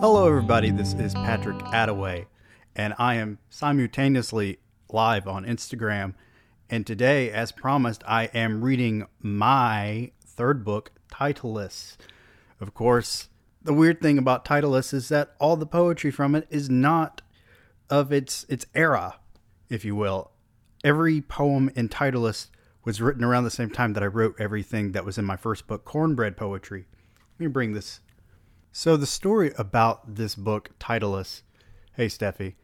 Hello everybody, this is Patrick Attaway, and I am simultaneously live on Instagram, and today, as promised, I am reading my third book, Titleist. Of course, the weird thing about Titleist is that all the poetry from it is not of its era, if you will. Every poem in Titleist was written around the same time that I wrote everything that was in my first book, Cornbread Poetry. Let me bring this. So the story about this book, Titleist, hey Steffi,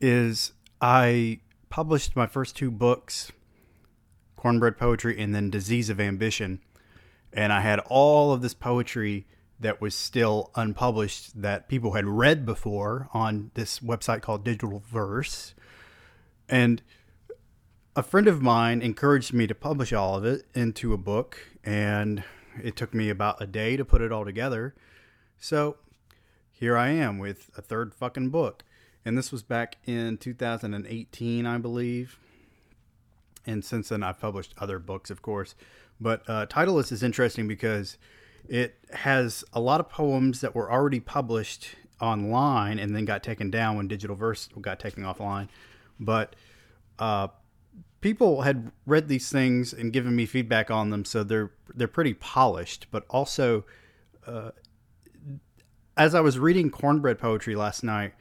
is I published my first two books, Cornbread Poetry and then Disease of Ambition, and I had all of this poetry that was still unpublished that people had read before on this website called Digital Verse, and a friend of mine encouraged me to publish all of it into a book, and it took me about a day to put it all together. So here I am with a third fucking book, and this was back in 2018, I believe, and since then I've published other books, of course, but Titleist is interesting because it has a lot of poems that were already published online and then got taken down when Digital Verse got taken offline, but people had read these things and given me feedback on them, so they're pretty polished. But also, as I was reading Cornbread Poetry last night,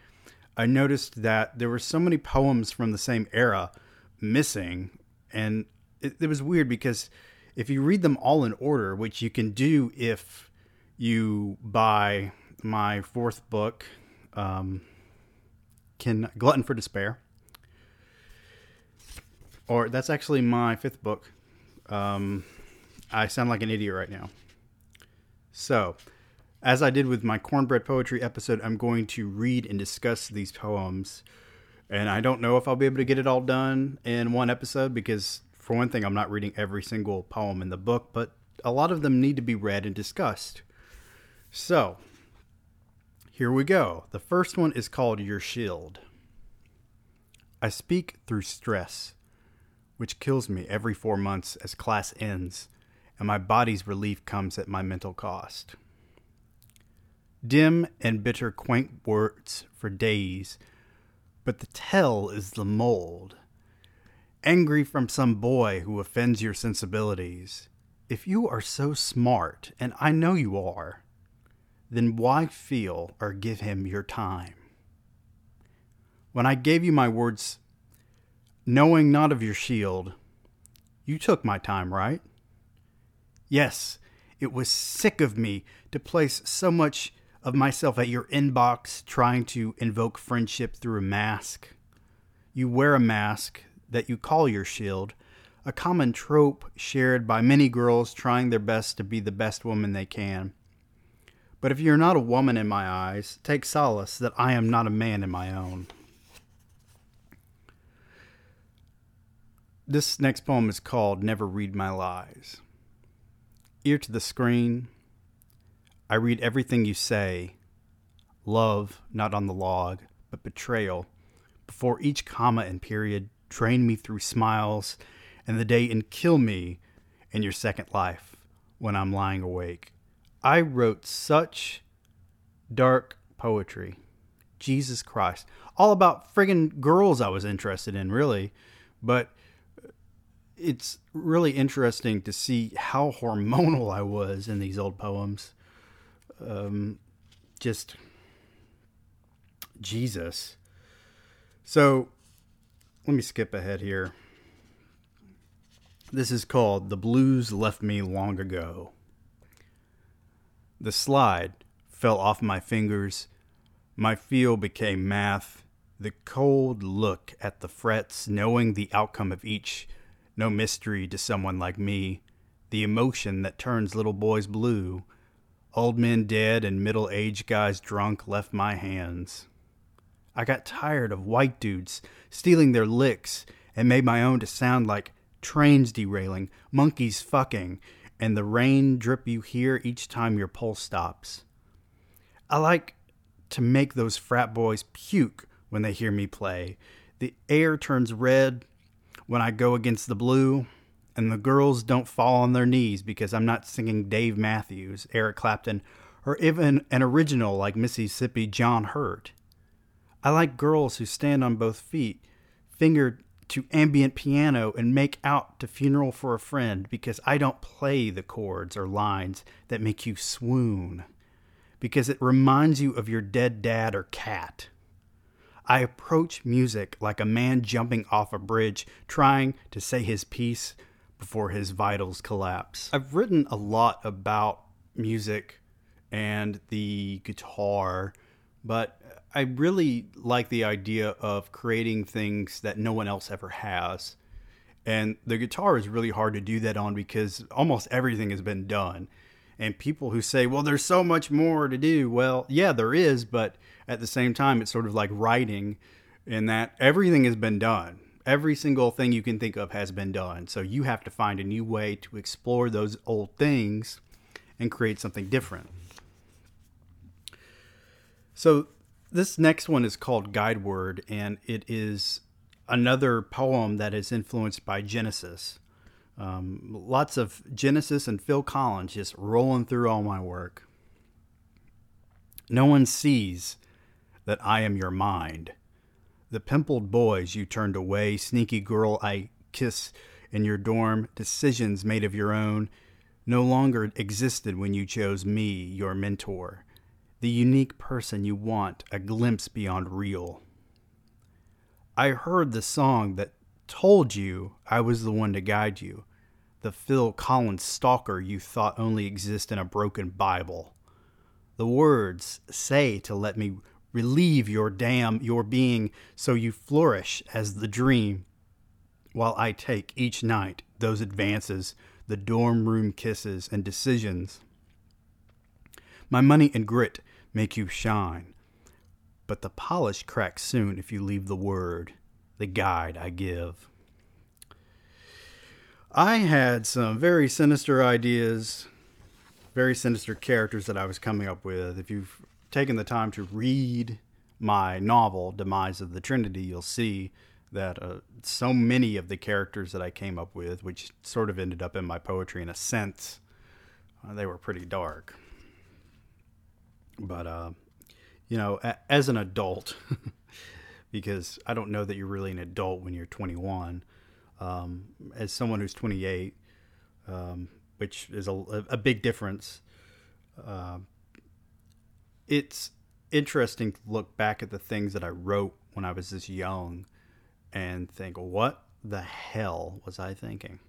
I noticed that there were so many poems from the same era missing, and it was weird because if you read them all in order, which you can do if you buy my fourth book, Can Glutton for Despair. Or that's actually my fifth book. I sound like an idiot right now. So, as I did with my Cornbread Poetry episode, I'm going to read and discuss these poems. And I don't know if I'll be able to get it all done in one episode because, for one thing, I'm not reading every single poem in the book, but a lot of them need to be read and discussed. So, here we go. The first one is called Your Shield. I speak through stress, which kills me every 4 months as class ends, and my body's relief comes at my mental cost. Dim and bitter quaint words for days, but the tell is the mold. Angry from some boy who offends your sensibilities. If you are so smart, and I know you are, then why feel or give him your time? When I gave you my words, knowing not of your shield, you took my time, right? Yes, it was sick of me to place so much of myself at your inbox trying to invoke friendship through a mask. You wear a mask that you call your shield, a common trope shared by many girls trying their best to be the best woman they can. But if you're not a woman in my eyes, take solace that I am not a man in my own. This next poem is called Never Read My Lies. Ear to the screen, I read everything you say. Love, not on the log, but betrayal. Before each comma and period, drain me through smiles and the day and kill me in your second life when I'm lying awake. I wrote such dark poetry. Jesus Christ. All about friggin' girls I was interested in, really. But it's really interesting to see how hormonal I was in these old poems. Just Jesus. So let me skip ahead here. This is called The Blues Left Me Long Ago. The slide fell off my fingers. My feel became math. The cold look at the frets, knowing the outcome of each. No mystery to someone like me, the emotion that turns little boys blue. Old men dead and middle-aged guys drunk left my hands. I got tired of white dudes stealing their licks and made my own to sound like trains derailing, monkeys fucking, and the rain drip you hear each time your pulse stops. I like to make those frat boys puke when they hear me play. The air turns red when I go against the blue, and the girls don't fall on their knees because I'm not singing Dave Matthews, Eric Clapton, or even an original like Mississippi John Hurt. I like girls who stand on both feet, finger to ambient piano, and make out to Funeral for a Friend, because I don't play the chords or lines that make you swoon, because it reminds you of your dead dad or cat. I approach music like a man jumping off a bridge, trying to say his piece before his vitals collapse. I've written a lot about music and the guitar, but I really like the idea of creating things that no one else ever has. And the guitar is really hard to do that on because almost everything has been done. And people who say, well, there's so much more to do. Well, yeah, there is. But at the same time, it's sort of like writing in that everything has been done. Every single thing you can think of has been done. So you have to find a new way to explore those old things and create something different. So this next one is called Guideword, and it is another poem that is influenced by Genesis. Lots of Genesis and Phil Collins just rolling through all my work. No one sees that I am your mind. The pimpled boys you turned away, sneaky girl I kiss in your dorm, decisions made of your own, no longer existed when you chose me, your mentor. The unique person you want, a glimpse beyond real. I heard the song that told you I was the one to guide you, the Phil Collins stalker you thought only exists in a broken Bible. The words say to let me relieve your damn, your being, so you flourish as the dream, while I take each night those advances, the dorm room kisses and decisions. My money and grit make you shine, but the polish cracks soon if you leave the word, the guide I give. I had some very sinister ideas, very sinister characters that I was coming up with. If you've taken the time to read my novel, Demise of the Trinity, you'll see that so many of the characters that I came up with, which sort of ended up in my poetry in a sense, they were pretty dark. But, you know, as an adult, because I don't know that you're really an adult when you're 21, as someone who's 28, which is a big difference, it's interesting to look back at the things that I wrote when I was this young and think, what the hell was I thinking?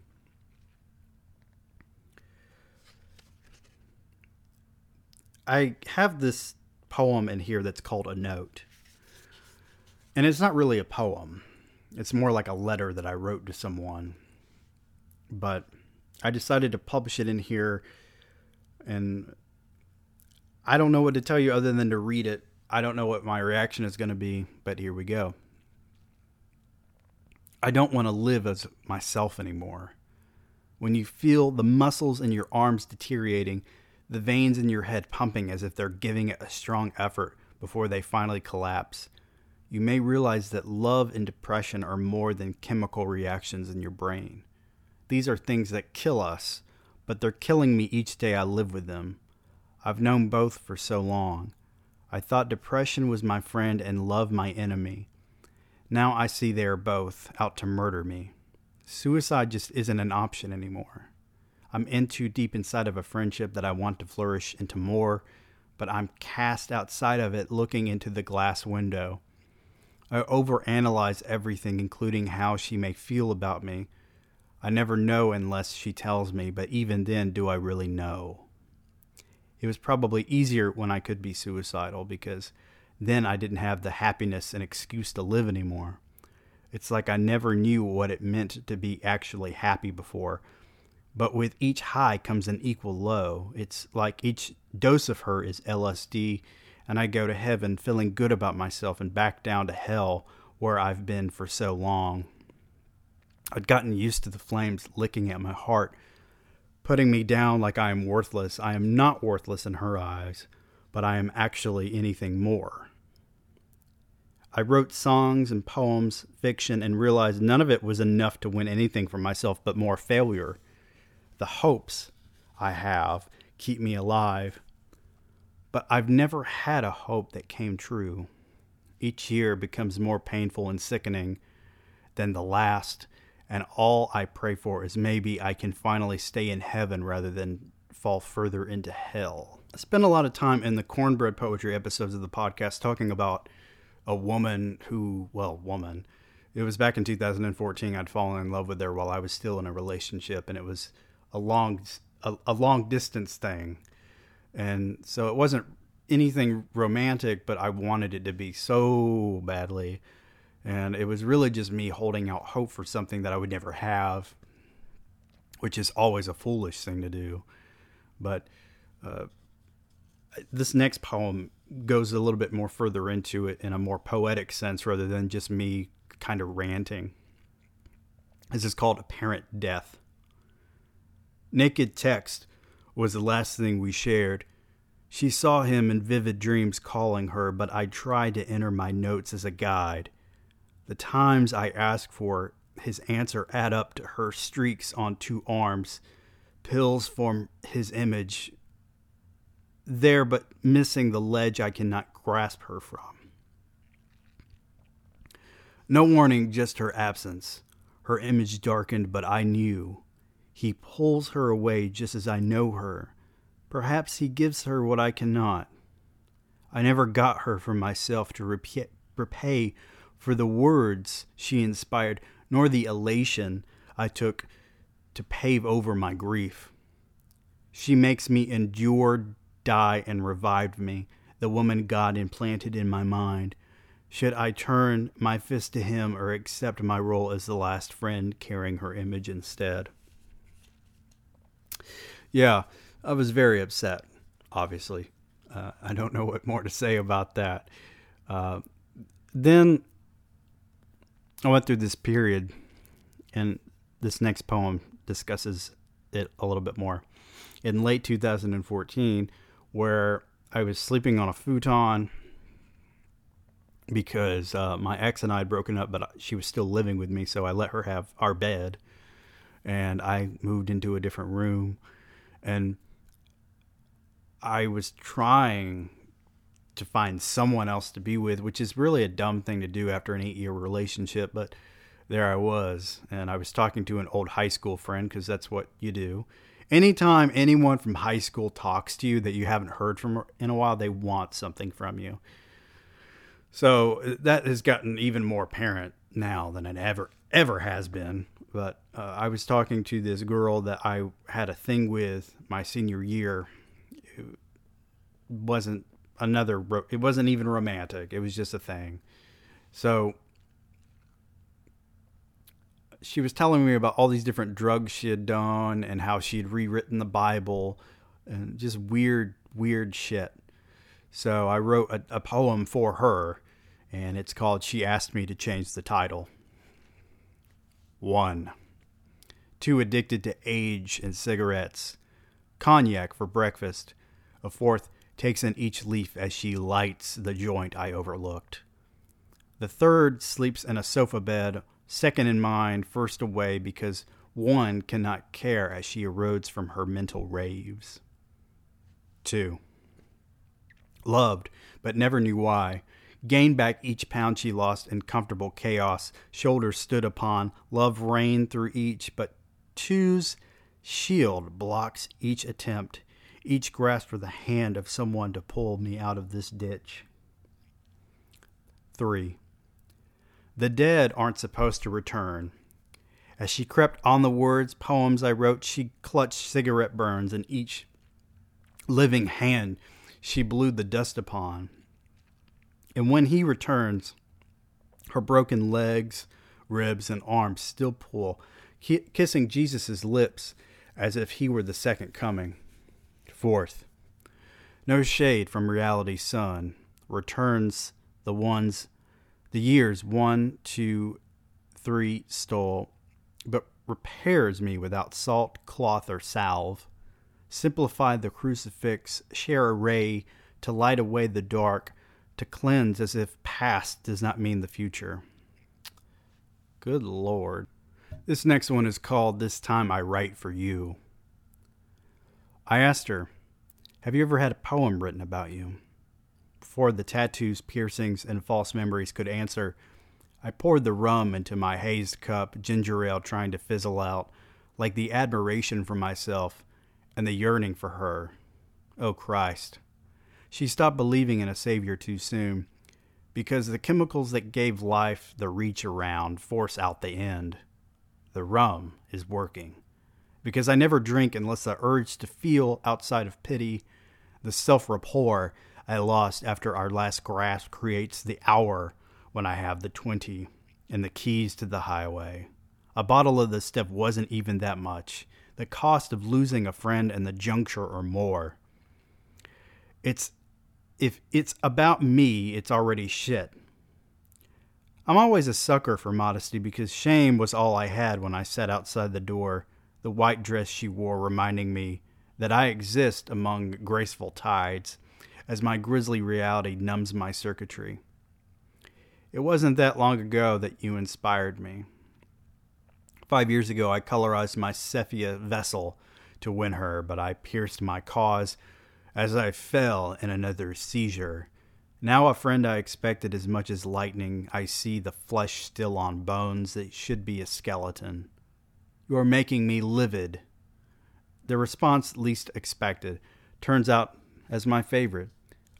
I have this poem in here that's called A Note. And it's not really a poem. It's more like a letter that I wrote to someone. But I decided to publish it in here. And I don't know what to tell you other than to read it. I don't know what my reaction is going to be, but here we go. I don't want to live as myself anymore. When you feel the muscles in your arms deteriorating, the veins in your head pumping as if they're giving it a strong effort before they finally collapse, you may realize that love and depression are more than chemical reactions in your brain. These are things that kill us, but they're killing me each day I live with them. I've known both for so long. I thought depression was my friend and love my enemy. Now I see they are both out to murder me. Suicide just isn't an option anymore. I'm in too deep inside of a friendship that I want to flourish into more, but I'm cast outside of it looking into the glass window. I overanalyze everything, including how she may feel about me. I never know unless she tells me, but even then, do I really know? It was probably easier when I could be suicidal because then I didn't have the happiness and excuse to live anymore. It's like I never knew what it meant to be actually happy before. But with each high comes an equal low. It's like each dose of her is LSD, and I go to heaven feeling good about myself and back down to hell where I've been for so long. I'd gotten used to the flames licking at my heart, putting me down like I am worthless. I am not worthless in her eyes, but I am actually anything more. I wrote songs and poems, fiction, and realized none of it was enough to win anything for myself but more failure. The hopes I have keep me alive. but I've never had a hope that came true. Each year becomes more painful and sickening than the last, and all I pray for is maybe I can finally stay in heaven rather than fall further into hell. I spent a lot of time in the Cornbread Poetry episodes of the podcast talking about a woman who, well, woman. It was back in 2014 I'd fallen in love with her while I was still in a relationship, and it was a long distance thing. And so it wasn't anything romantic, but I wanted it to be so badly. And it was really just me holding out hope for something that I would never have, which is always a foolish thing to do. But this next poem goes a little bit more further into it in a more poetic sense rather than just me kind of ranting. This is called Apparent Death. Naked text was the last thing we shared. She saw him in vivid dreams calling her, but I tried to enter my notes as a guide. The times I asked for his answer add up to her streaks on two arms. Pills form his image there, but missing the ledge I cannot grasp her from. No warning, just her absence. Her image darkened, but I knew. He pulls her away just as I know her. Perhaps he gives her what I cannot. I never got her for myself to repay for the words she inspired, nor the elation I took to pave over my grief. She makes me endure, die, and revived me, the woman God implanted in my mind. Should I turn my fist to him or accept my role as the last friend, carrying her image instead? Yeah, I was very upset, obviously. I don't know what more to say about that. Then I went through this period, and this next poem discusses it a little bit more. In late 2014, where I was sleeping on a futon because my ex and I had broken up, but she was still living with me, so I let her have our bed, and I moved into a different room, and I was trying to find someone else to be with, which is really a dumb thing to do after an 8-year relationship, but there I was, and I was talking to an old high school friend, because that's what you do. Anytime anyone from high school talks to you that you haven't heard from in a while, they want something from you. So that has gotten even more apparent now than it ever has been. But I was talking to this girl that I had a thing with my senior year. It wasn't even romantic. It was just a thing. So she was telling me about all these different drugs she had done and how she had rewritten the Bible and just weird shit. So I wrote a poem for her, and it's called She Asked Me to Change the Title. 1. Too addicted to age and cigarettes. Cognac for breakfast. A fourth takes in each leaf as she lights the joint I overlooked. The third sleeps in a sofa bed, second in mind, first away, because one cannot care as she erodes from her mental raves. 2. Loved, but never knew why. Gained back each pound she lost in comfortable chaos, shoulders stood upon, love reigned through each, but two's shield blocks each attempt, each grasp for the hand of someone to pull me out of this ditch. 3. The dead aren't supposed to return. As she crept on the words, poems I wrote, she clutched cigarette burns in each living hand she blew the dust upon. And when he returns, her broken legs, ribs, and arms still pull, kissing Jesus' lips as if he were the second coming. 4th, no shade from reality's sun returns the years 1, 2, 3 stole, but repairs me without salt, cloth, or salve. Simplify the crucifix, share a ray to light away the dark, to cleanse as if past does not mean the future. Good Lord. This next one is called This Time I Write for You. I asked her, Have you ever had a poem written about you? Before the tattoos, piercings, and false memories could answer, I poured the rum into my hazed cup, ginger ale trying to fizzle out, like the admiration for myself and the yearning for her. Oh, Christ. She stopped believing in a savior too soon, because the chemicals that gave life the reach around force out the end. The rum is working, because I never drink unless the urge to feel outside of pity, the self-rapport I lost after our last grasp creates the hour when I have the 20 and the keys to the highway. A bottle of this stuff wasn't even that much. The cost of losing a friend and the juncture or more. If it's about me, it's already shit. I'm always a sucker for modesty because shame was all I had when I sat outside the door, the white dress she wore reminding me that I exist among graceful tides as my grisly reality numbs my circuitry. It wasn't that long ago that you inspired me. 5 years ago, I colorized my Cephia vessel to win her, but I pierced my cause as I fell in another seizure. Now a friend I expected as much as lightning, I see the flesh still on bones that should be a skeleton. You are making me livid. The response least expected turns out as my favorite,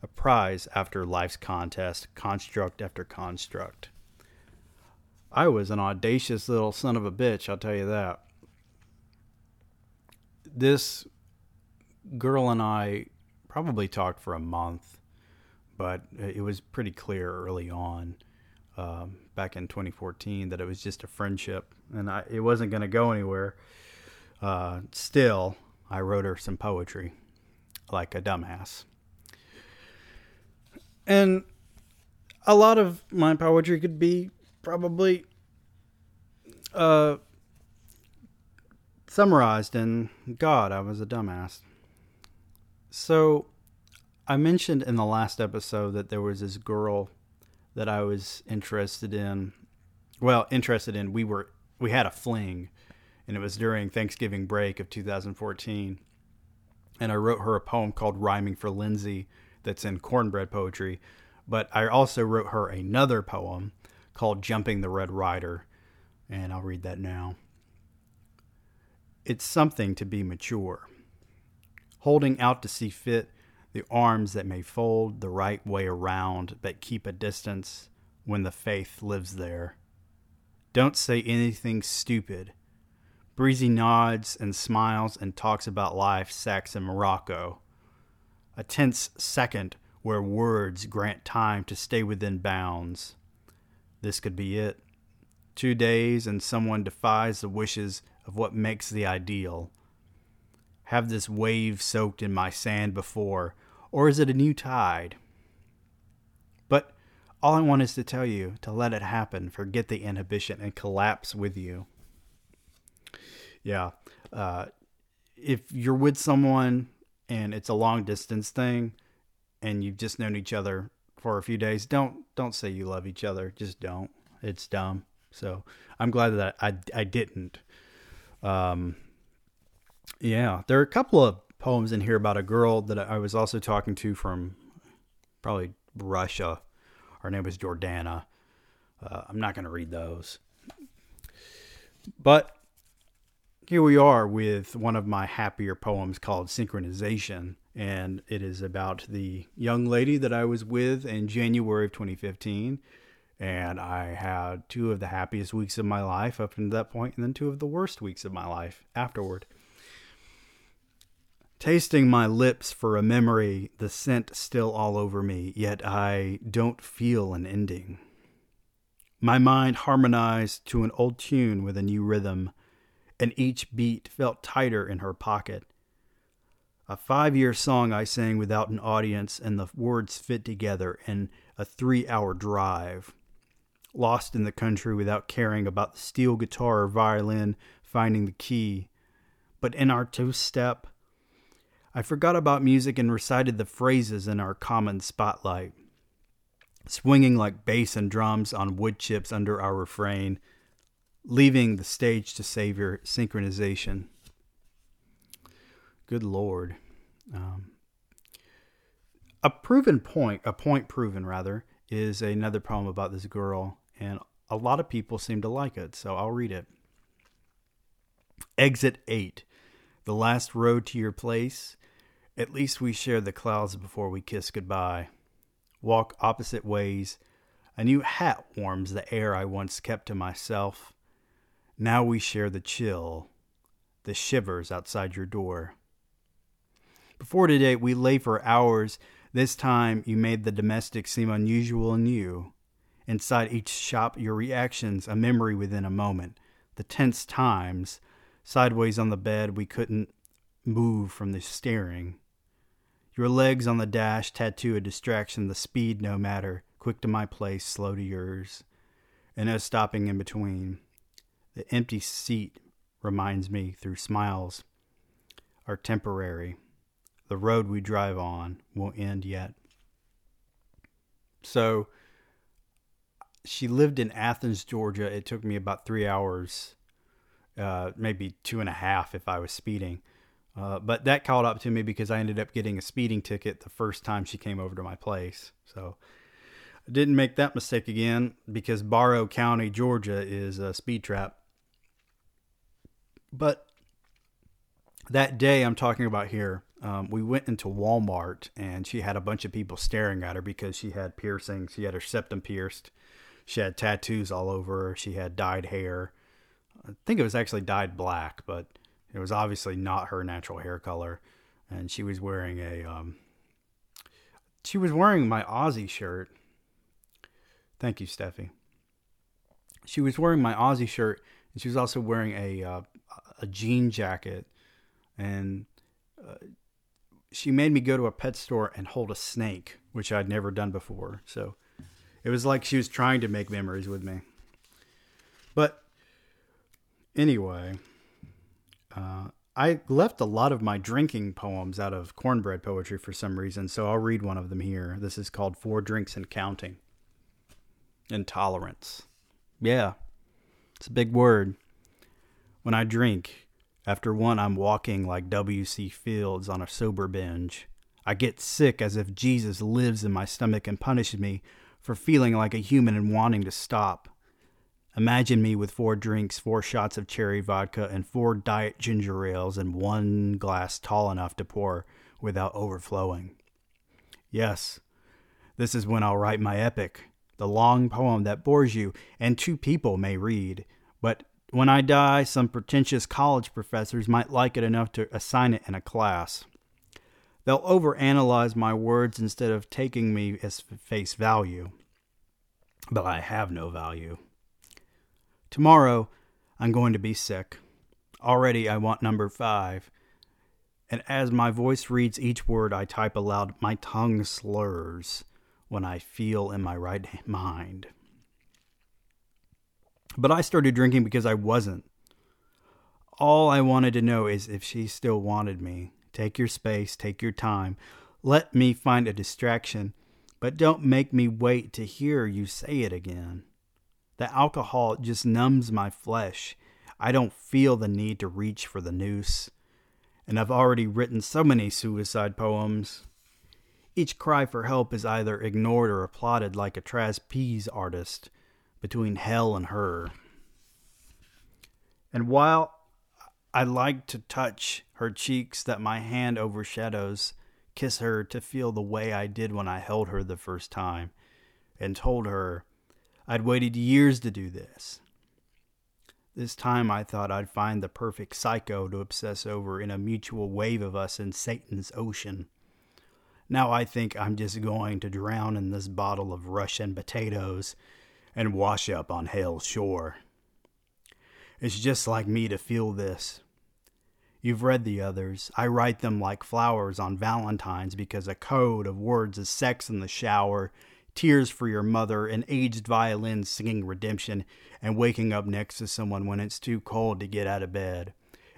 a prize after life's contest, construct after construct. I was an audacious little son of a bitch, I'll tell you that. This girl and I probably talked for a month, but it was pretty clear early on, back in 2014, that it was just a friendship, and it wasn't going to go anywhere. Still, I wrote her some poetry, like a dumbass. And a lot of my poetry could be probably summarized in, God, I was a dumbass. So I mentioned in the last episode that there was this girl that I was interested in. Well, we had a fling, and it was during Thanksgiving break of 2014. And I wrote her a poem called Rhyming for Lindsay that's in Cornbread Poetry. But I also wrote her another poem called Jumping the Red Rider, and I'll read that now. It's something to be mature, holding out to see fit the arms that may fold the right way around but keep a distance when the faith lives there. Don't say anything stupid. Breezy nods and smiles and talks about life, sex, and Morocco. A tense second where words grant time to stay within bounds. This could be it. 2 days and someone defies the wishes of what makes the ideal. Have this wave soaked in my sand before, or is it a new tide? But all I want is to tell you, to let it happen, forget the inhibition, and collapse with you. Yeah, if you're with someone and it's a long distance thing and you've just known each other for a few days, don't say you love each other. Just don't. It's dumb. So I'm glad that I didn't. Yeah, there are a couple of poems in here about a girl that I was also talking to from probably Russia. Her name was Jordana. I'm not going to read those. But here we are with one of my happier poems called Synchronization. And it is about the young lady that I was with in January of 2015. And I had two of the happiest weeks of my life up until that point, and then two of the worst weeks of my life afterward. Tasting my lips for a memory, the scent still all over me, yet I don't feel an ending. My mind harmonized to an old tune with a new rhythm, and each beat felt tighter in her pocket. A 5-year song I sang without an audience, and the words fit together in a 3-hour drive. Lost in the country without caring about the steel guitar or violin, finding the key. But in our two-step, I forgot about music and recited the phrases in our common spotlight. Swinging like bass and drums on wood chips under our refrain, leaving the stage to savor synchronization. Good Lord. A proven point, A Point Proven rather, is another poem about this girl, and a lot of people seem to like it, so I'll read it. Exit 8. The last road to your place. At least we share the clouds before we kiss goodbye. Walk opposite ways. A new hat warms the air I once kept to myself. Now we share the chill, the shivers outside your door. Before today, we lay for hours. This time, you made the domestic seem unusual and new. Inside each shop, your reactions, a memory within a moment. The tense times, sideways on the bed, we couldn't move from the staring. Your legs on the dash, tattoo a distraction, the speed no matter. Quick to my place, slow to yours. And no stopping in between. The empty seat reminds me through smiles are temporary. The road we drive on won't end yet. So she lived in Athens, Georgia. It took me about 3 hours, maybe 2.5 if I was speeding. But that caught up to me because I ended up getting a speeding ticket the first time she came over to my place. So I didn't make that mistake again because Barrow County, Georgia is a speed trap. But that day I'm talking about here, we went into Walmart and she had a bunch of people staring at her because she had piercings. She had her septum pierced. She had tattoos all over her. She had dyed hair. I think it was actually dyed black, but it was obviously not her natural hair color. And she was wearing my Aussie shirt. Thank you, Steffi. She was wearing my Aussie shirt and she was also wearing a jean jacket. And she made me go to a pet store and hold a snake, which I'd never done before. So it was like she was trying to make memories with me. But anyway, I left a lot of my drinking poems out of Cornbread Poetry for some reason. So I'll read one of them here. This is called Four Drinks and Counting. Intolerance. Yeah, it's a big word. When I drink, after one, I'm walking like W.C. Fields on a sober binge. I get sick as if Jesus lives in my stomach and punishes me for feeling like a human and wanting to stop. Imagine me with 4 drinks, 4 shots of cherry vodka, and 4 diet ginger ales, and 1 glass tall enough to pour without overflowing. Yes, this is when I'll write my epic, the long poem that bores you and 2 people may read, but when I die, some pretentious college professors might like it enough to assign it in a class. They'll overanalyze my words instead of taking me as face value. But I have no value. Tomorrow, I'm going to be sick. Already, I want number 5. And as my voice reads each word I type aloud, my tongue slurs when I feel in my right mind. But I started drinking because I wasn't. All I wanted to know is if she still wanted me. Take your space, take your time. Let me find a distraction, but don't make me wait to hear you say it again. The alcohol just numbs my flesh. I don't feel the need to reach for the noose. And I've already written so many suicide poems. Each cry for help is either ignored or applauded like a trapeze artist. Between hell and her. And while I like to touch her cheeks that my hand overshadows, kiss her to feel the way I did when I held her the first time and told her I'd waited years to do this. This time I thought I'd find the perfect psycho to obsess over in a mutual wave of us in Satan's ocean. Now I think I'm just going to drown in this bottle of Russian potatoes and wash up on hell's shore. It's just like me to feel this. You've read the others. I write them like flowers on Valentine's because a code of words is sex in the shower, tears for your mother, an aged violin singing redemption, and waking up next to someone when it's too cold to get out of bed.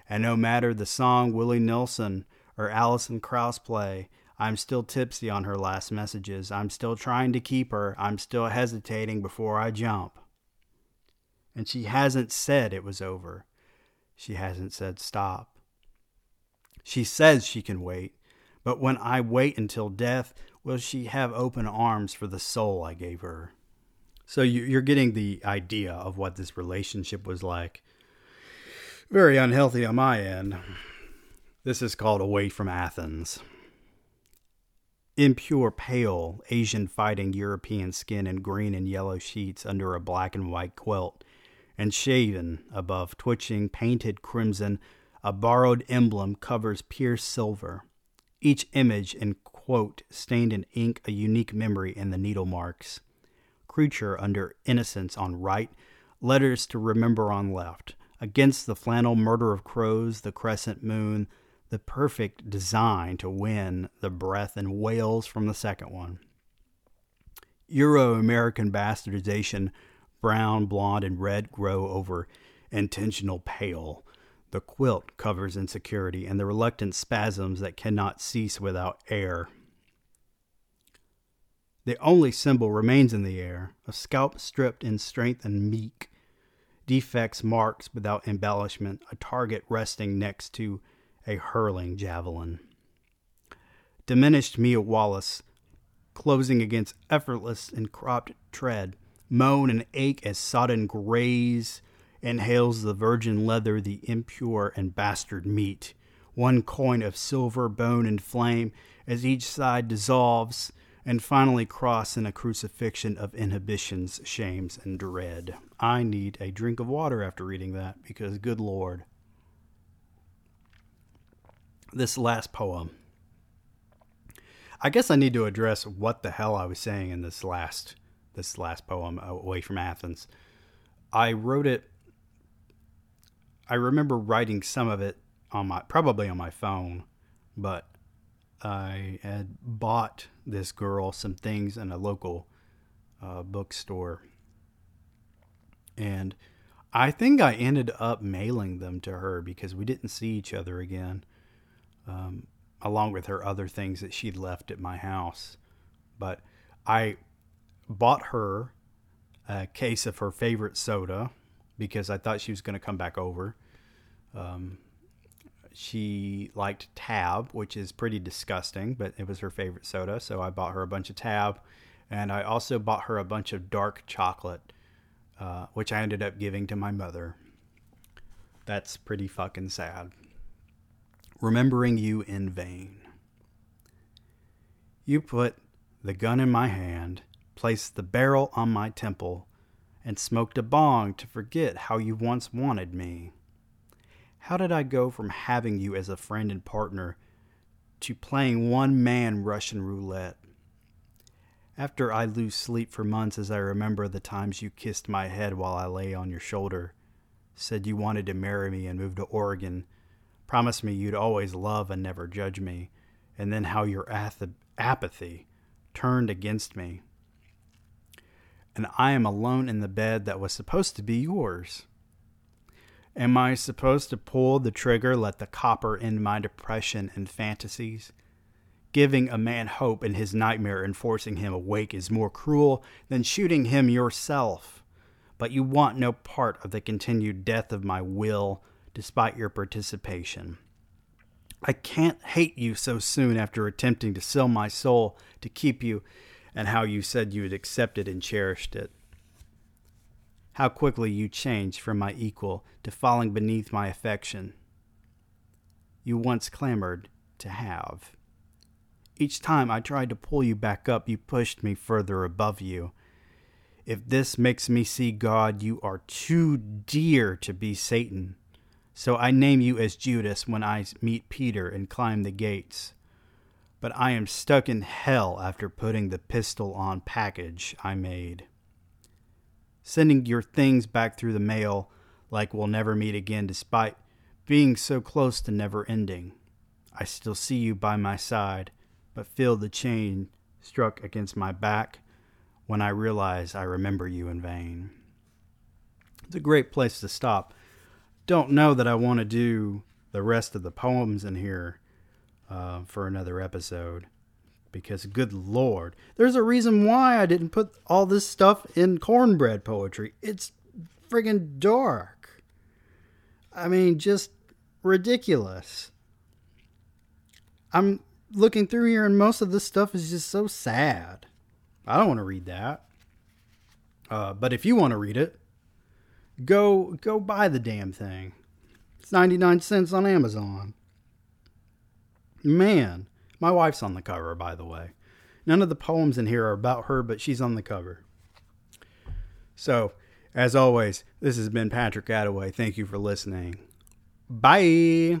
And no matter the song Willie Nelson or Alison Krauss play, I'm still tipsy on her last messages. I'm still trying to keep her. I'm still hesitating before I jump. And she hasn't said it was over. She hasn't said stop. She says she can wait, but when I wait until death Will she have open arms for the soul I gave her? So you're getting the idea of what this relationship was like. Very unhealthy on my end. This is called Away from Athens. Impure, pale, Asian fighting European skin in green and yellow sheets under a black and white quilt, and shaven above, twitching, painted crimson, a borrowed emblem covers pierced silver. Each image in quote, stained in ink, a unique memory in the needle marks. Creature under innocence on right, letters to remember on left. Against the flannel murder of crows, the crescent moon, the perfect design to win the breath and wails from the second one. Euro-American bastardization, brown, blonde, and red grow over intentional pale. The quilt covers insecurity and the reluctant spasms that cannot cease without air. The only symbol remains in the air, a scalp stripped in strength and meek. Defects marks without embellishment, a target resting next to a hurling javelin. Diminished Mia Wallace, closing against effortless and cropped tread, moan and ache as sodden graze inhales the virgin leather, the impure and bastard meat. One coin of silver, bone, and flame as each side dissolves and finally cross in a crucifixion of inhibitions, shames, and dread. I need a drink of water after reading that because, good Lord. This last poem. I guess I need to address what the hell I was saying in this last poem, Away from Athens. I remember writing some of it probably on my phone, but I had bought this girl some things in a local bookstore, and I think I ended up mailing them to her because we didn't see each other again, along with her other things that she'd left at my house. But I bought her a case of her favorite soda because I thought she was going to come back over. She liked Tab, which is pretty disgusting, but it was her favorite soda. So I bought her a bunch of Tab, and I also bought her a bunch of dark chocolate, which I ended up giving to my mother. That's pretty fucking sad. Remembering you in vain. You put the gun in my hand, placed the barrel on my temple, and smoked a bong to forget how you once wanted me. How did I go from having you as a friend and partner to playing one-man Russian roulette? After I lose sleep for months as I remember the times you kissed my head while I lay on your shoulder, said you wanted to marry me and move to Oregon, promised me you'd always love and never judge me, and then how your apathy turned against me. And I am alone in the bed that was supposed to be yours. Am I supposed to pull the trigger, let the copper end my depression and fantasies? Giving a man hope in his nightmare and forcing him awake is more cruel than shooting him yourself. But you want no part of the continued death of my will, despite your participation. I can't hate you so soon after attempting to sell my soul to keep you, and how you said you had accepted and cherished it. How quickly you changed from my equal to falling beneath my affection. You once clamored to have. Each time I tried to pull you back up, you pushed me further above you. If this makes me see God, you are too dear to be Satan. So I name you as Judas when I meet Peter and climb the gates. But I am stuck in hell after putting the pistol on package I made. Sending your things back through the mail like we'll never meet again despite being so close to never ending. I still see you by my side, but feel the chain struck against my back when I realize I remember you in vain. It's a great place to stop. Don't know that I want to do the rest of the poems in here. For another episode, because good Lord, there's a reason why I didn't put all this stuff in Cornbread Poetry. It's friggin' dark. I mean, just ridiculous. I'm looking through here, and most of this stuff is just so sad. I don't want to read that. But if you want to read it, go buy the damn thing. It's 99 cents on Amazon. Man, my wife's on the cover, by the way. None of the poems in here are about her, but she's on the cover. So, as always, this has been Patrick Attaway. Thank you for listening. Bye.